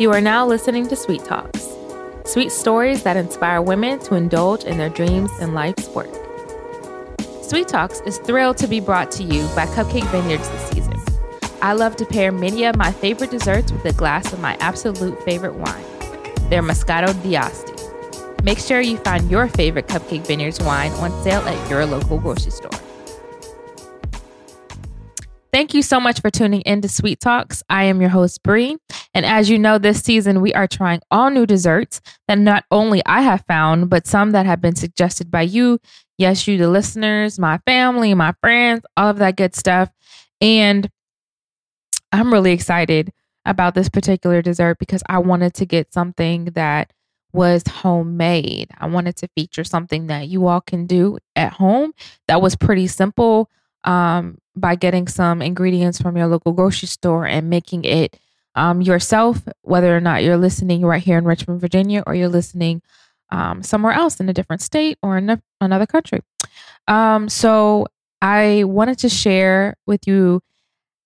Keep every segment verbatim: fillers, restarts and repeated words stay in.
You are now listening to Sweet Talks, sweet stories that inspire women to indulge in their dreams and life's work. Sweet Talks is thrilled to be brought to you by Cupcake Vineyards this season. I love to pair many of my favorite desserts with a glass of my absolute favorite wine, their Moscato di Asti. Make sure you find your favorite Cupcake Vineyards wine on sale at your local grocery store. Thank you so much for tuning in to Sweet Talks. I am your host, Bree. And as you know, this season, we are trying all new desserts that not only I have found, but some that have been suggested by you. Yes, you, the listeners, my family, my friends, all of that good stuff. And I'm really excited about this particular dessert because I wanted to get something that was homemade. I wanted to feature something that you all can do at home that was pretty simple. Um, by getting some ingredients from your local grocery store and making it um, yourself, whether or not you're listening right here in Richmond, Virginia, or you're listening um, somewhere else in a different state or in a, another country. Um, so I wanted to share with you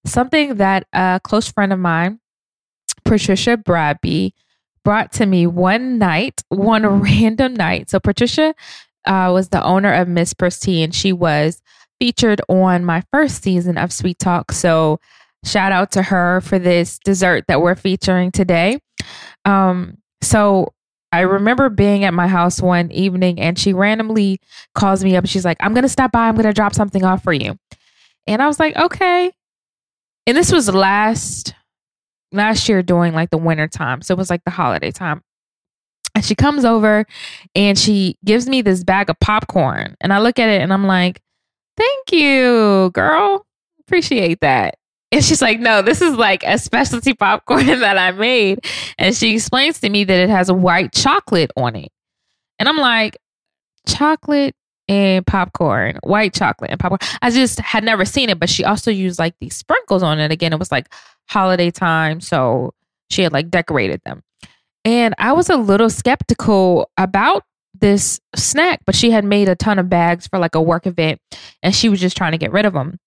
something that a close friend of mine, Patricia Bradby, brought to me one night, one random night. So Patricia uh, was the owner of Miss Pers Tea, and she was featured on my first season of Sweet Talk. So shout out to her for this dessert that we're featuring today. Um, so I remember being at my house one evening and she randomly calls me up. She's like, I'm going to stop by. I'm going to drop something off for you. And I was like, okay. And this was last, last year during like the winter time. So it was like the holiday time. And she comes over and she gives me this bag of popcorn. And I look at it and I'm like, thank you, girl. Appreciate that. And she's like, no, this is like a specialty popcorn that I made. And she explains to me that it has white chocolate on it. And I'm like, chocolate and popcorn, white chocolate and popcorn. I just had never seen it, but she also used like these sprinkles on it. Again, it was like holiday time. So she had like decorated them. And I was a little skeptical about this snack, but she had made a ton of bags for like a work event and she was just trying to get rid of them.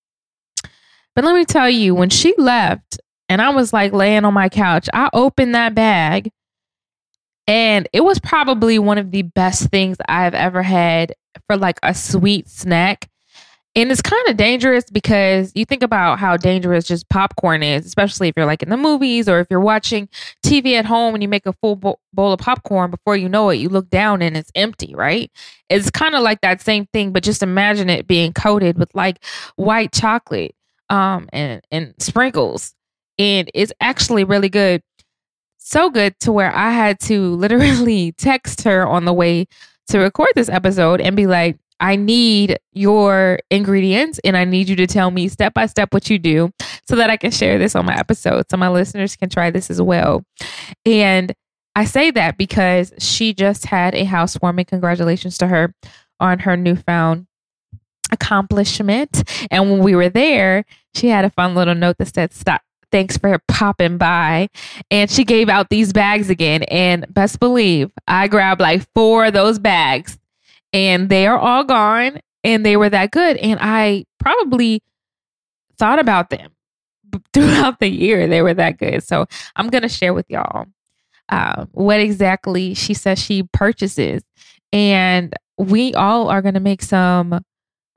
But let me tell you, when she left and I was like laying on my couch, I opened that bag and it was probably one of the best things I've ever had for like a sweet snack. And it's kind of dangerous because you think about how dangerous just popcorn is, especially if you're like in the movies or if you're watching T V at home and you make a full bowl of popcorn. Before you know it, you look down and it's empty, right? It's kind of like that same thing, but just imagine it being coated with like white chocolate um, and, and sprinkles. And it's actually really good. So good to where I had to literally text her on the way to record this episode and be like, I need your ingredients and I need you to tell me step by step what you do so that I can share this on my episode so my listeners can try this as well. And I say that because she just had a housewarming. Congratulations to her on her newfound accomplishment. And when we were there, she had a fun little note that said, stop. Thanks for popping by. And she gave out these bags again. And best believe I grabbed like four of those bags. And they are all gone and they were that good. And I probably thought about them throughout the year. They were that good. So I'm going to share with y'all uh, what exactly she says she purchases. And we all are going to make some,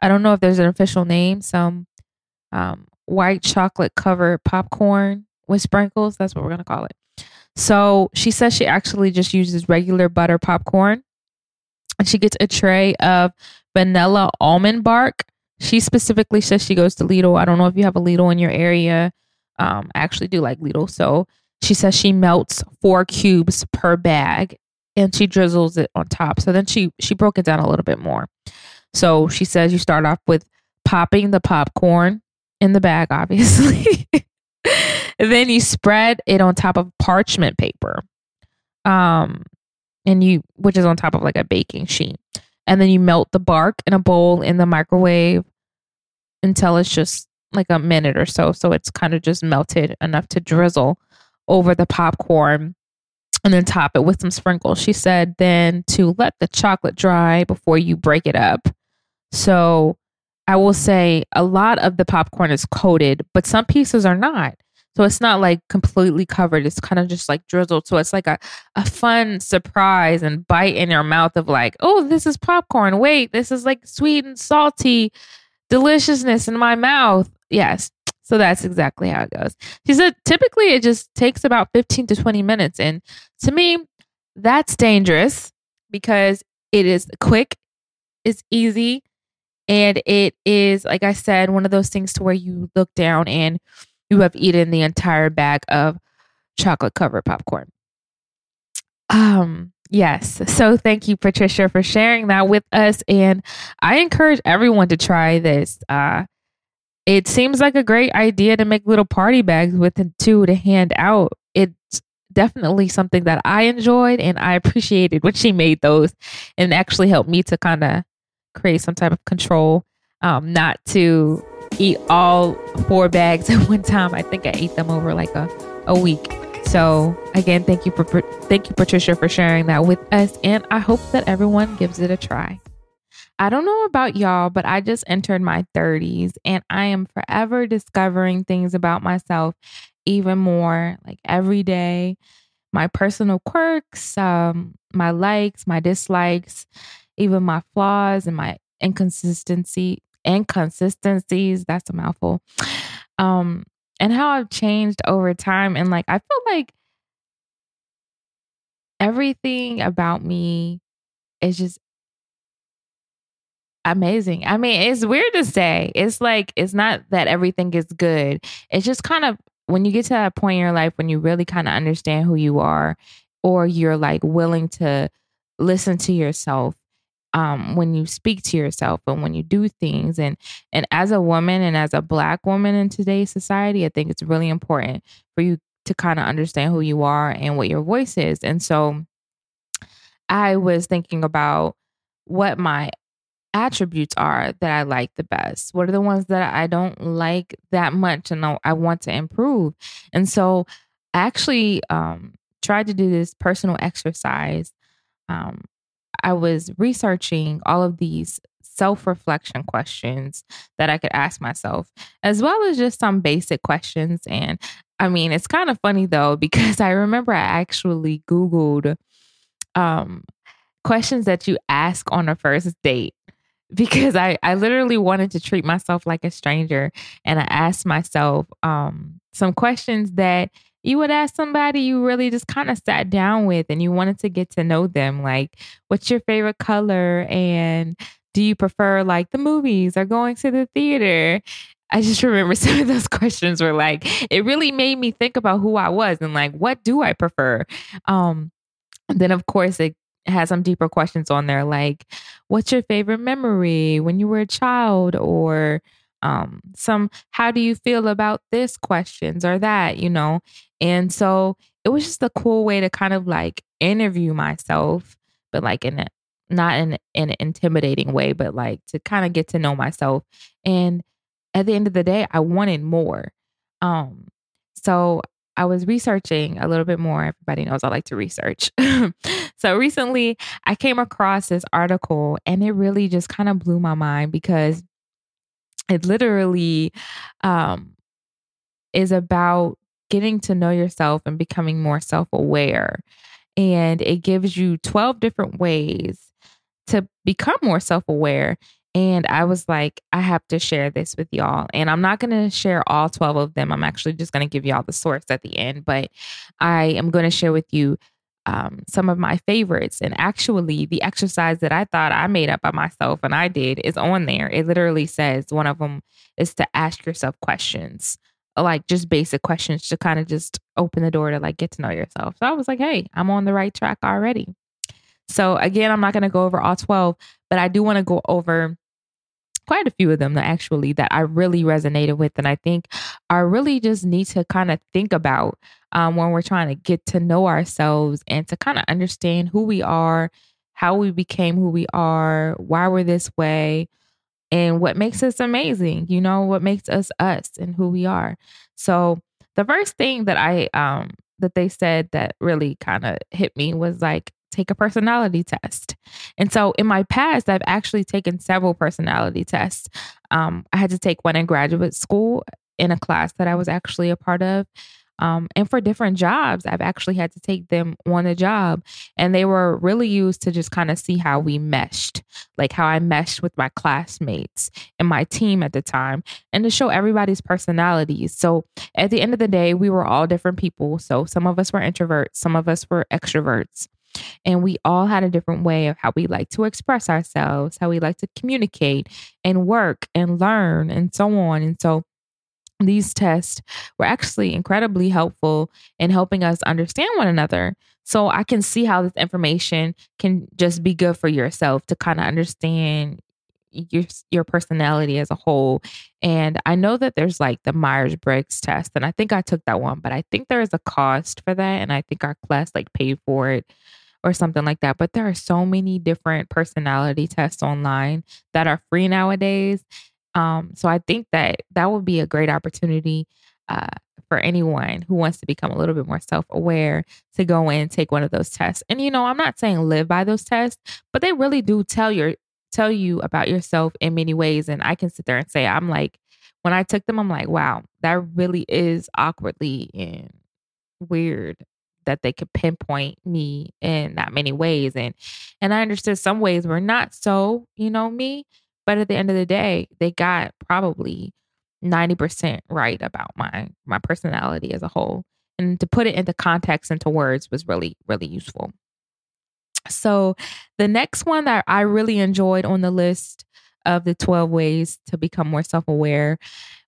I don't know if there's an official name, some um, white chocolate covered popcorn with sprinkles. That's what we're going to call it. So she says she actually just uses regular butter popcorn. And she gets a tray of vanilla almond bark. She specifically says she goes to Lidl. I don't know if you have a Lidl in your area. Um, I actually do like Lidl. So she says she melts four cubes per bag and she drizzles it on top. So then she she broke it down a little bit more. So she says you start off with popping the popcorn in the bag, obviously. Then you spread it on top of parchment paper. Um... And you, which is on top of like a baking sheet. And then you melt the bark in a bowl in the microwave until it's just like a minute or so. So it's kind of just melted enough to drizzle over the popcorn and then top it with some sprinkles. She said then to let the chocolate dry before you break it up. So I will say a lot of the popcorn is coated, but some pieces are not. So it's not like completely covered. It's kind of just like drizzled. So it's like a, a fun surprise and bite in your mouth of like, oh, this is popcorn. Wait, this is like sweet and salty deliciousness in my mouth. Yes. So that's exactly how it goes. She said, typically it just takes about fifteen to twenty minutes. And to me, that's dangerous because it is quick, it's easy, and it is, like I said, one of those things to where you look down and you have eaten the entire bag of chocolate-covered popcorn. Um. Yes. So thank you, Patricia, for sharing that with us. And I encourage everyone to try this. Uh, It seems like a great idea to make little party bags with and two to hand out. It's definitely something that I enjoyed, and I appreciated when she made those and actually helped me to kind of create some type of control, um, not to eat all four bags at one time. I think I ate them over like a, a week. So again, thank you, for, thank you, Patricia, for sharing that with us. And I hope that everyone gives it a try. I don't know about y'all, but I just entered my thirties and I am forever discovering things about myself even more, like every day, my personal quirks, um, my likes, my dislikes, even my flaws and my inconsistency, inconsistencies. That's a mouthful. Um, and how I've changed over time. And like, I feel like everything about me is just amazing. I mean, it's weird to say. It's like, it's not that everything is good. It's just kind of when you get to that point in your life when you really kind of understand who you are, or you're like willing to listen to yourself um, when you speak to yourself and when you do things. And, and as a woman and as a Black woman in today's society, I think it's really important for you to kind of understand who you are and what your voice is. And so I was thinking about what my attributes are that I like the best. What are the ones that I don't like that much and I want to improve? And so I actually um, tried to do this personal exercise. Um, I was researching all of these self-reflection questions that I could ask myself, as well as just some basic questions. And I mean, it's kind of funny though, because I remember I actually Googled um, questions that you ask on a first date. Because I, I literally wanted to treat myself like a stranger. And I asked myself um, some questions that you would ask somebody you really just kind of sat down with and you wanted to get to know them. Like, what's your favorite color? And do you prefer like the movies or going to the theater? I just remember some of those questions were like, it really made me think about who I was and like, what do I prefer? Um, and then, of course, it has some deeper questions on there, like what's your favorite memory when you were a child, or um, some how do you feel about this questions or that, you know. And so it was just a cool way to kind of like interview myself, but like in a, not in, in an intimidating way, but like to kind of get to know myself. And at the end of the day, I wanted more. Um, so I was researching a little bit more. Everybody knows I like to research. So recently I came across this article and it really just kind of blew my mind because it literally um, is about getting to know yourself and becoming more self-aware. And it gives you twelve different ways to become more self-aware. And I was like, I have to share this with y'all. And I'm not going to share all twelve of them. I'm actually just going to give y'all the source at the end. But I am going to share with you um, some of my favorites. And actually, the exercise that I thought I made up by myself and I did is on there. It literally says one of them is to ask yourself questions, like just basic questions to kind of just open the door to like get to know yourself. So I was like, hey, I'm on the right track already. So again, I'm not going to go over all twelve, but I do want to go over quite a few of them that actually that I really resonated with. And I think I really just need to kind of think about um, when we're trying to get to know ourselves and to kind of understand who we are, how we became who we are, why we're this way, and what makes us amazing, you know, what makes us us and who we are. So the first thing that I um, that they said that really kind of hit me was like, take a personality test. And so in my past, I've actually taken several personality tests. Um, I had to take one in graduate school in a class that I was actually a part of. Um, and for different jobs, I've actually had to take them on a job, and they were really used to just kind of see how we meshed, like how I meshed with my classmates and my team at the time, and to show everybody's personalities. So at the end of the day, we were all different people. So some of us were introverts, some of us were extroverts, and we all had a different way of how we like to express ourselves, how we like to communicate and work and learn and so on. And so these tests were actually incredibly helpful in helping us understand one another. So I can see how this information can just be good for yourself to kind of understand your your personality as a whole. And I know that there's like the Myers-Briggs test, and I think I took that one, but I think there is a cost for that. And I think our class like paid for it or something like that. But there are so many different personality tests online that are free nowadays. Um, so I think that that would be a great opportunity uh, for anyone who wants to become a little bit more self-aware to go in and take one of those tests. And, you know, I'm not saying live by those tests, but they really do tell your tell you about yourself in many ways. And I can sit there and say, I'm like, when I took them, I'm like, wow, that really is awkwardly and weird that they could pinpoint me in that many ways. And and I understood some ways were not so, you know, me. But at the end of the day, they got probably ninety percent right about my my personality as a whole. And to put it into context, into words, was really, really useful. So the next one that I really enjoyed on the list of the twelve ways to become more self-aware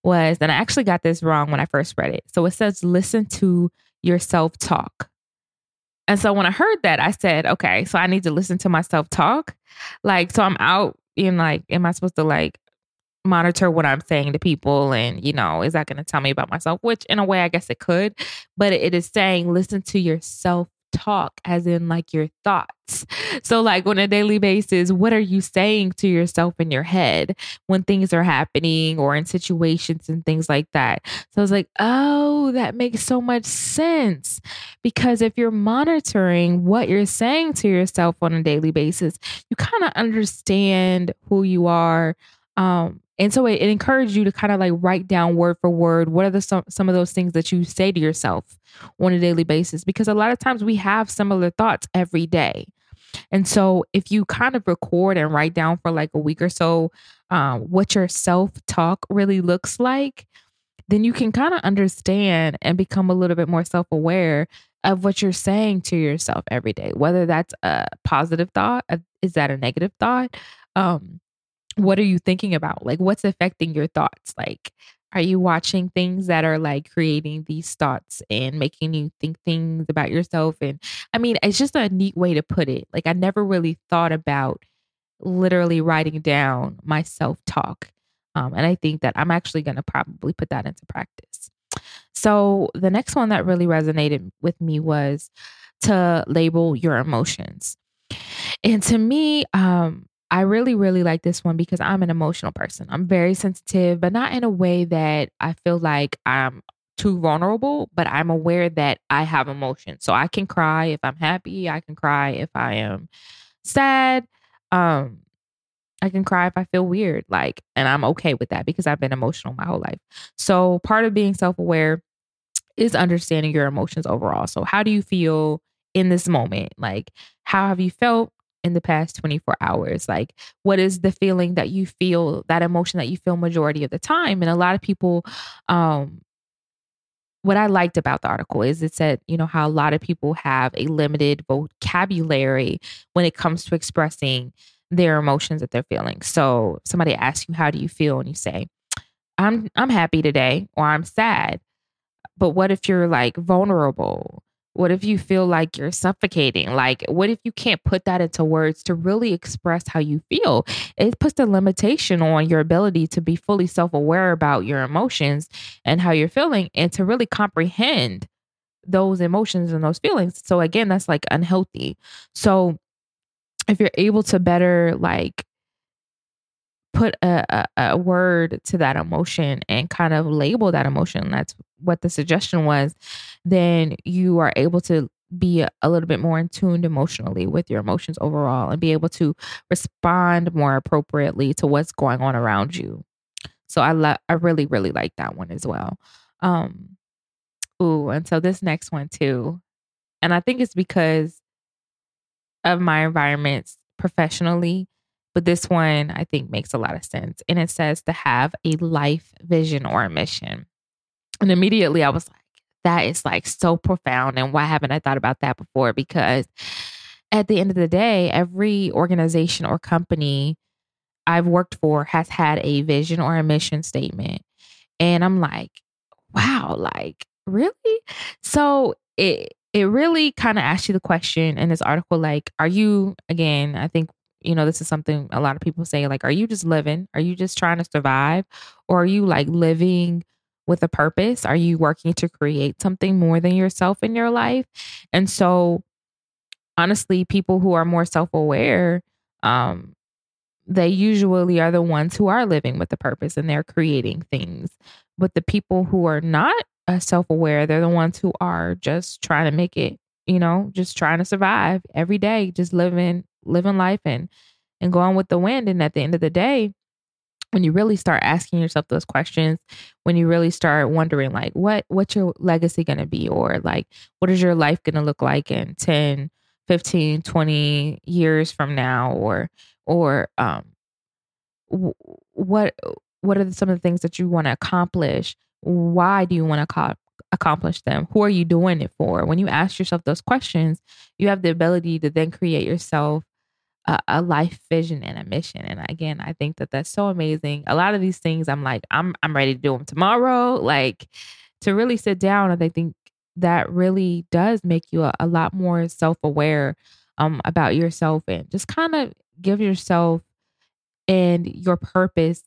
was, and I actually got this wrong when I first read it. So it says, listen to your self-talk. And so when I heard that, I said, okay, so I need to listen to my self-talk. Like, so I'm out. And like, am I supposed to like monitor what I'm saying to people? And, you know, is that going to tell me about myself? Which in a way, I guess it could, but it is saying, listen to your self-talk as in like your thoughts. So like on a daily basis, what are you saying to yourself in your head when things are happening or in situations and things like that? So I was like, oh, that makes so much sense, because if you're monitoring what you're saying to yourself on a daily basis, you kind of understand who you are. Um, and so it, it encouraged you to kind of like write down word for word, what are the some, some of those things that you say to yourself on a daily basis? Because a lot of times we have similar thoughts every day. And so if you kind of record and write down for like a week or so, um, what your self-talk really looks like, then you can kind of understand and become a little bit more self-aware of what you're saying to yourself every day, whether that's a positive thought. Is that a negative thought? Um, what are you thinking about? Like, what's affecting your thoughts? Like, are you watching things that are like creating these thoughts and making you think things about yourself? And I mean, it's just a neat way to put it. Like, I never really thought about literally writing down my self-talk. Um, and I think that I'm actually going to probably put that into practice. So the next one that really resonated with me was to label your emotions. And to me, um, I really, really like this one because I'm an emotional person. I'm very sensitive, but not in a way that I feel like I'm too vulnerable, but I'm aware that I have emotions. So I can cry if I'm happy. I can cry if I am sad. Um, I can cry if I feel weird, like, and I'm okay with that because I've been emotional my whole life. So part of being self-aware is understanding your emotions overall. So how do you feel in this moment? Like, how have you felt in the past twenty-four hours? Like, what is the feeling that you feel, that emotion that you feel majority of the time? And a lot of people, um, what I liked about the article is it said, you know, how a lot of people have a limited vocabulary when it comes to expressing their emotions that they're feeling. So somebody asks you, how do you feel? And you say, I'm, I'm happy today, or I'm sad. But what if you're like vulnerable? What if you feel like you're suffocating? Like, what if you can't put that into words to really express how you feel? It puts a limitation on your ability to be fully self-aware about your emotions and how you're feeling and to really comprehend those emotions and those feelings. So again, that's like unhealthy. So if you're able to better like put a, a, a word to that emotion and kind of label that emotion, that's what the suggestion was, then you are able to be a, a little bit more in tune emotionally with your emotions overall and be able to respond more appropriately to what's going on around you. So I love, I really, really like that one as well. Um, ooh, and so this next one too. And I think it's because of my environments professionally, but this one I think makes a lot of sense. And it says to have a life vision or a mission. And immediately I was like, that is like so profound. And why haven't I thought about that before? Because at the end of the day, every organization or company I've worked for has had a vision or a mission statement. And I'm like, wow, like really? So it, it really kind of asks you the question in this article, like, are you, again, I think, you know, this is something a lot of people say, like, are you just living? Are you just trying to survive? Or are you like living with a purpose? Are you working to create something more than yourself in your life? And so honestly, people who are more self-aware, um, they usually are the ones who are living with a purpose and they're creating things. But the people who are not uh, self-aware, they're the ones who are just trying to make it, you know, just trying to survive every day, just living, living life and, and going with the wind. And at the end of the day, when you really start asking yourself those questions, when you really start wondering, like, what, what's your legacy going to be? Or like, what is your life going to look like in ten, fifteen, twenty years from now? Or, or, um, w- what, what are some of the things that you want to accomplish? Why do you want to co- accomplish them? Who are you doing it for? When you ask yourself those questions, you have the ability to then create yourself a, a life vision and a mission. And again, I think that that's so amazing. A lot of these things, I'm like, I'm, I'm ready to do them tomorrow. Like to really sit down. And I think that really does make you a, a lot more self-aware um, about yourself and just kind of give yourself and your purpose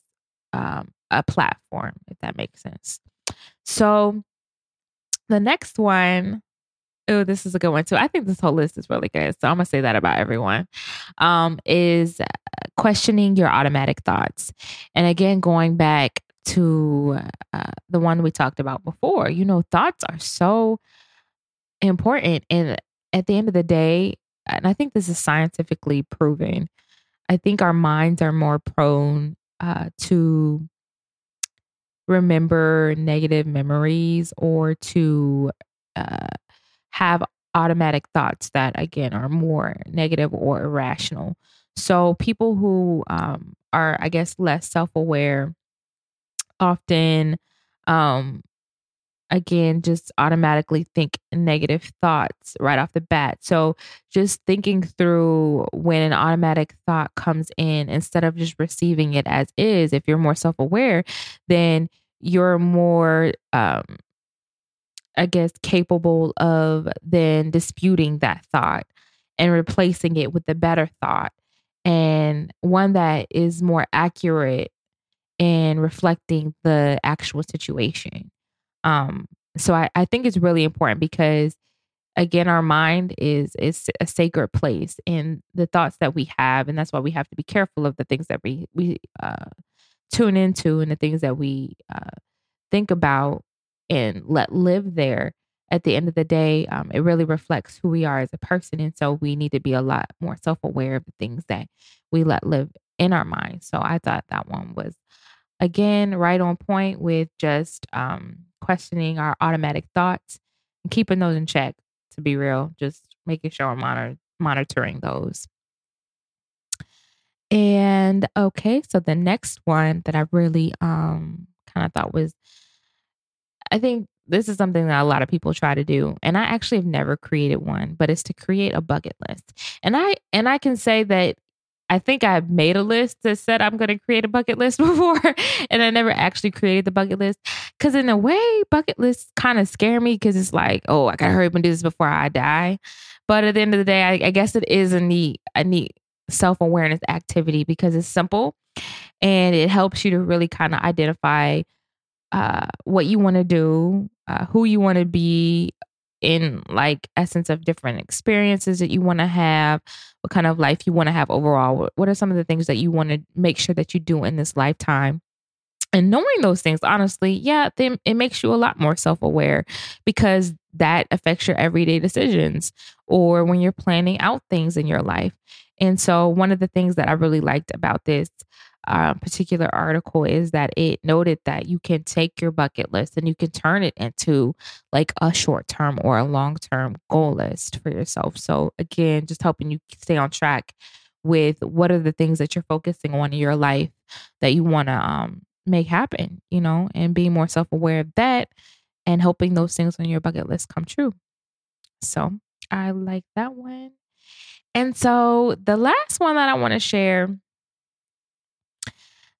um, a platform, if that makes sense. So the next one, oh, this is a good one too. I think this whole list is really good. So I'm going to say that about everyone, um, is questioning your automatic thoughts. And again, going back to uh, the one we talked about before, you know, thoughts are so important. And at the end of the day, and I think this is scientifically proven, I think our minds are more prone uh, to remember negative memories or to uh, have automatic thoughts that, again, are more negative or irrational. So people who um, are, I guess, less self-aware often, um, again, just automatically think negative thoughts right off the bat. So just thinking through when an automatic thought comes in instead of just receiving it as is, if you're more self-aware, then you're more, um, I guess, capable of then disputing that thought and replacing it with a better thought and one that is more accurate and reflecting the actual situation. Um, so I, I think it's really important because, again, our mind is is a sacred place and the thoughts that we have. And that's why we have to be careful of the things that we, we uh, tune into and the things that we uh, think about and let live there. At the end of the day, um, it really reflects who we are as a person. And so we need to be a lot more self-aware of the things that we let live in our mind. So I thought that one was, again, right on point with just um, questioning our automatic thoughts and keeping those in check, to be real, just making sure I'm monitor- monitoring those. And okay, so the next one that I really um, kind of thought was, I think this is something that a lot of people try to do. And I actually have never created one, but it's to create a bucket list. And I, and I can say that I think I've made a list that said I'm going to create a bucket list before, and I never actually created the bucket list. Because in a way, bucket lists kind of scare me because it's like, oh, I got to hurry up and do this before I die. But at the end of the day, I, I guess it is a neat, a neat self-awareness activity because it's simple and it helps you to really kind of identify uh, what you want to do, uh, who you want to be, in like essence of different experiences that you want to have, what kind of life you want to have overall. What are some of the things that you want to make sure that you do in this lifetime? And knowing those things, honestly, yeah, they, it makes you a lot more self-aware because that affects your everyday decisions or when you're planning out things in your life. And so one of the things that I really liked about this uh, particular article is that it noted that you can take your bucket list and you can turn it into like a short-term or a long-term goal list for yourself. So again, just helping you stay on track with what are the things that you're focusing on in your life that you want to um, make happen, you know, and being more self-aware of that and helping those things on your bucket list come true. So I like that one. And so the last one that I want to share,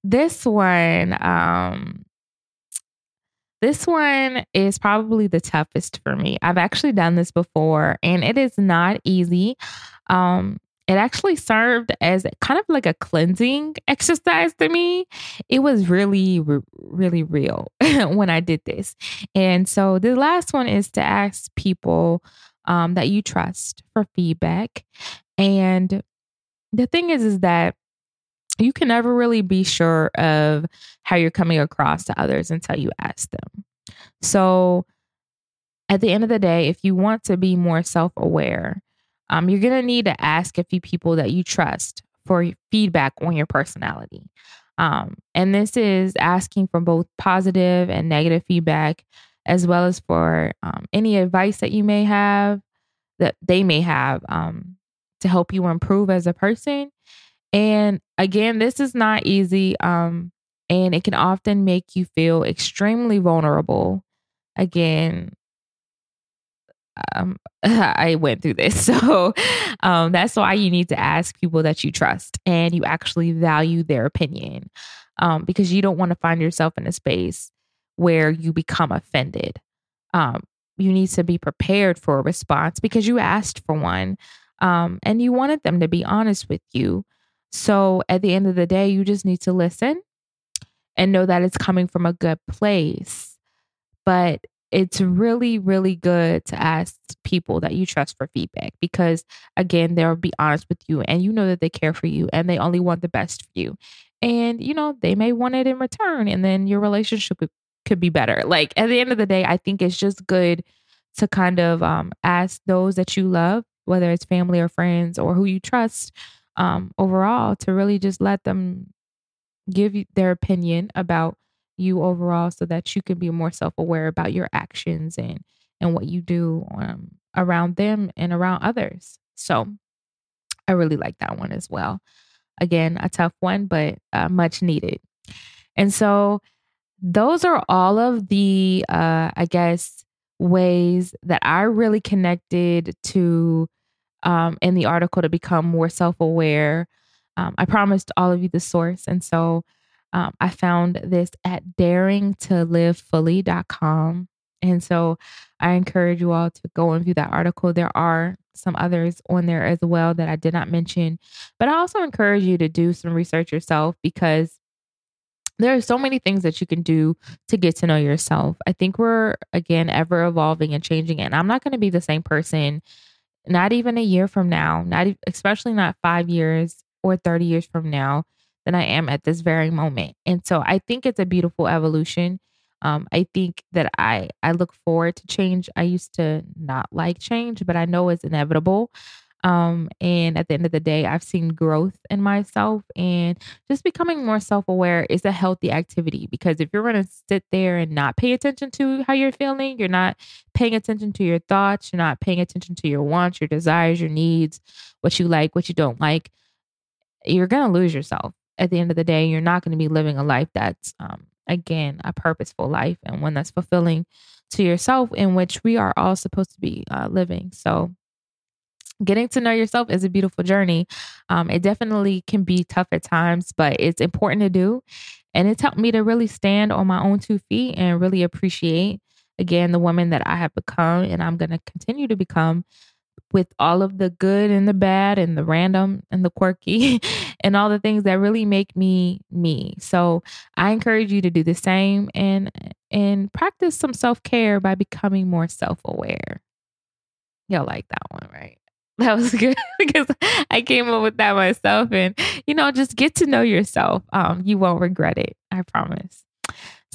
this one, um, this one is probably the toughest for me. I've actually done this before and it is not easy. Um, It actually served as kind of like a cleansing exercise to me. It was really, really real when I did this. And so the last one is to ask people um, that you trust for feedback. And the thing is, is that you can never really be sure of how you're coming across to others until you ask them. So at the end of the day, if you want to be more self-aware, Um, you're going to need to ask a few people that you trust for feedback on your personality. Um, and this is asking for both positive and negative feedback, as well as for um, any advice that you may have, that they may have um, to help you improve as a person. And again, this is not easy. Um, and it can often make you feel extremely vulnerable. Again, Um, I went through this. So um, that's why you need to ask people that you trust and you actually value their opinion um, because you don't want to find yourself in a space where you become offended. Um, you need to be prepared for a response because you asked for one um, and you wanted them to be honest with you. So at the end of the day, you just need to listen and know that it's coming from a good place. But it's really, really good to ask people that you trust for feedback because, again, they'll be honest with you and you know that they care for you and they only want the best for you. And, you know, they may want it in return and then your relationship could be better. Like at the end of the day, I think it's just good to kind of um, ask those that you love, whether it's family or friends or who you trust um, overall, to really just let them give you their opinion about you overall so that you can be more self-aware about your actions and, and what you do um, around them and around others. So I really like that one as well. Again, a tough one, but uh, much needed. And so those are all of the, uh, I guess, ways that I really connected to um, in the article to become more self-aware. Um, I promised all of you the source. And so Um, I found this at daring to live fully dot com. And so I encourage you all to go and view that article. There are some others on there as well that I did not mention, but I also encourage you to do some research yourself because there are so many things that you can do to get to know yourself. I think we're, again, ever evolving and changing. And I'm not going to be the same person, not even a year from now, not especially not five years or thirty years from now, than I am at this very moment. And so I think it's a beautiful evolution. Um, I think that I, I look forward to change. I used to not like change, but I know it's inevitable. Um, and at the end of the day, I've seen growth in myself and just becoming more self-aware is a healthy activity because if you're going to sit there and not pay attention to how you're feeling, you're not paying attention to your thoughts, you're not paying attention to your wants, your desires, your needs, what you like, what you don't like, you're going to lose yourself. At the end of the day, you're not going to be living a life that's, um, again, a purposeful life and one that's fulfilling to yourself, in which we are all supposed to be uh, living. So getting to know yourself is a beautiful journey. Um, it definitely can be tough at times, but it's important to do. And it's helped me to really stand on my own two feet and really appreciate, again, the woman that I have become and I'm going to continue to become, with all of the good and the bad and the random and the quirky and all the things that really make me, me. So I encourage you to do the same and, and practice some self-care by becoming more self-aware. Y'all like that one, right? That was good because I came up with that myself and, you know, just get to know yourself. Um, you won't regret it. I promise.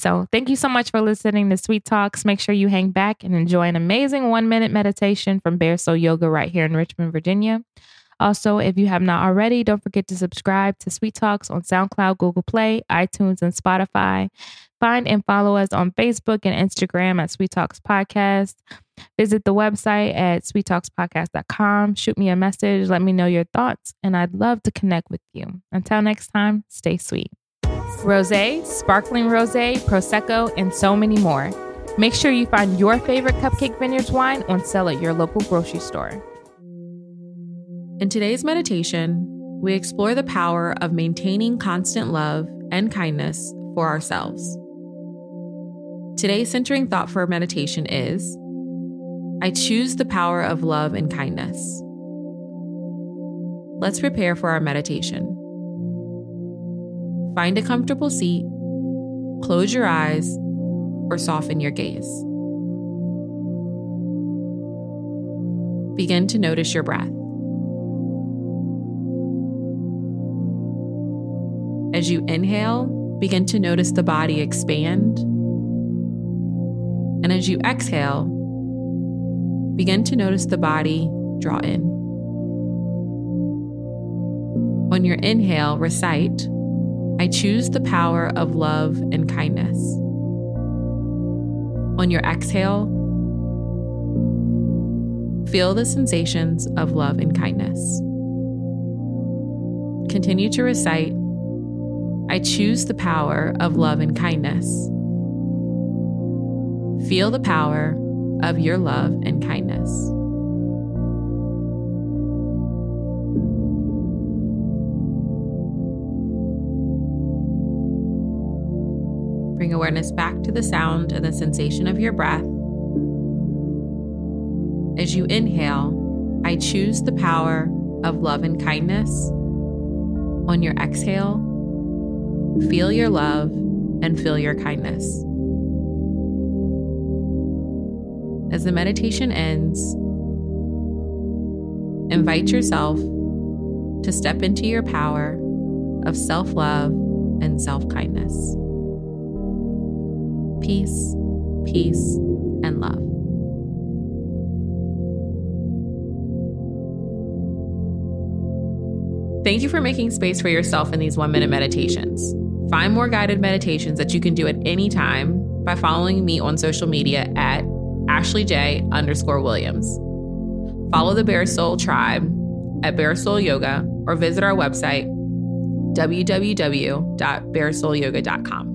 So thank you so much for listening to Sweet Talks. Make sure you hang back and enjoy an amazing one minute meditation from Bare Soul Yoga right here in Richmond, Virginia. Also, if you have not already, don't forget to subscribe to Sweet Talks on SoundCloud, Google Play, iTunes, and Spotify. Find and follow us on Facebook and Instagram at Sweet Talks Podcast. Visit the website at sweet talks podcast dot com. Shoot me a message. Let me know your thoughts, and I'd love to connect with you. Until next time, stay sweet. Rosé, sparkling rosé, Prosecco, and so many more. Make sure you find your favorite Cupcake Vineyards wine on sale at your local grocery store. In today's meditation, we explore the power of maintaining constant love and kindness for ourselves. Today's centering thought for meditation is, I choose the power of love and kindness. Let's prepare for our meditation. Find a comfortable seat, close your eyes, or soften your gaze. Begin to notice your breath. As you inhale, begin to notice the body expand. And as you exhale, begin to notice the body draw in. On your inhale, recite, I choose the power of love and kindness. On your exhale, feel the sensations of love and kindness. Continue to recite, I choose the power of love and kindness. Feel the power of your love and kindness. Bring awareness back to the sound and the sensation of your breath. As you inhale, I choose the power of love and kindness. On your exhale, feel your love and feel your kindness. As the meditation ends, invite yourself to step into your power of self-love and self-kindness. Peace, peace, and love. Thank you for making space for yourself in these one-minute meditations. Find more guided meditations that you can do at any time by following me on social media at Ashley J underscore Williams. Follow the Bare Soul Tribe at Bare Soul Yoga or visit our website, w w w dot bare soul yoga dot com.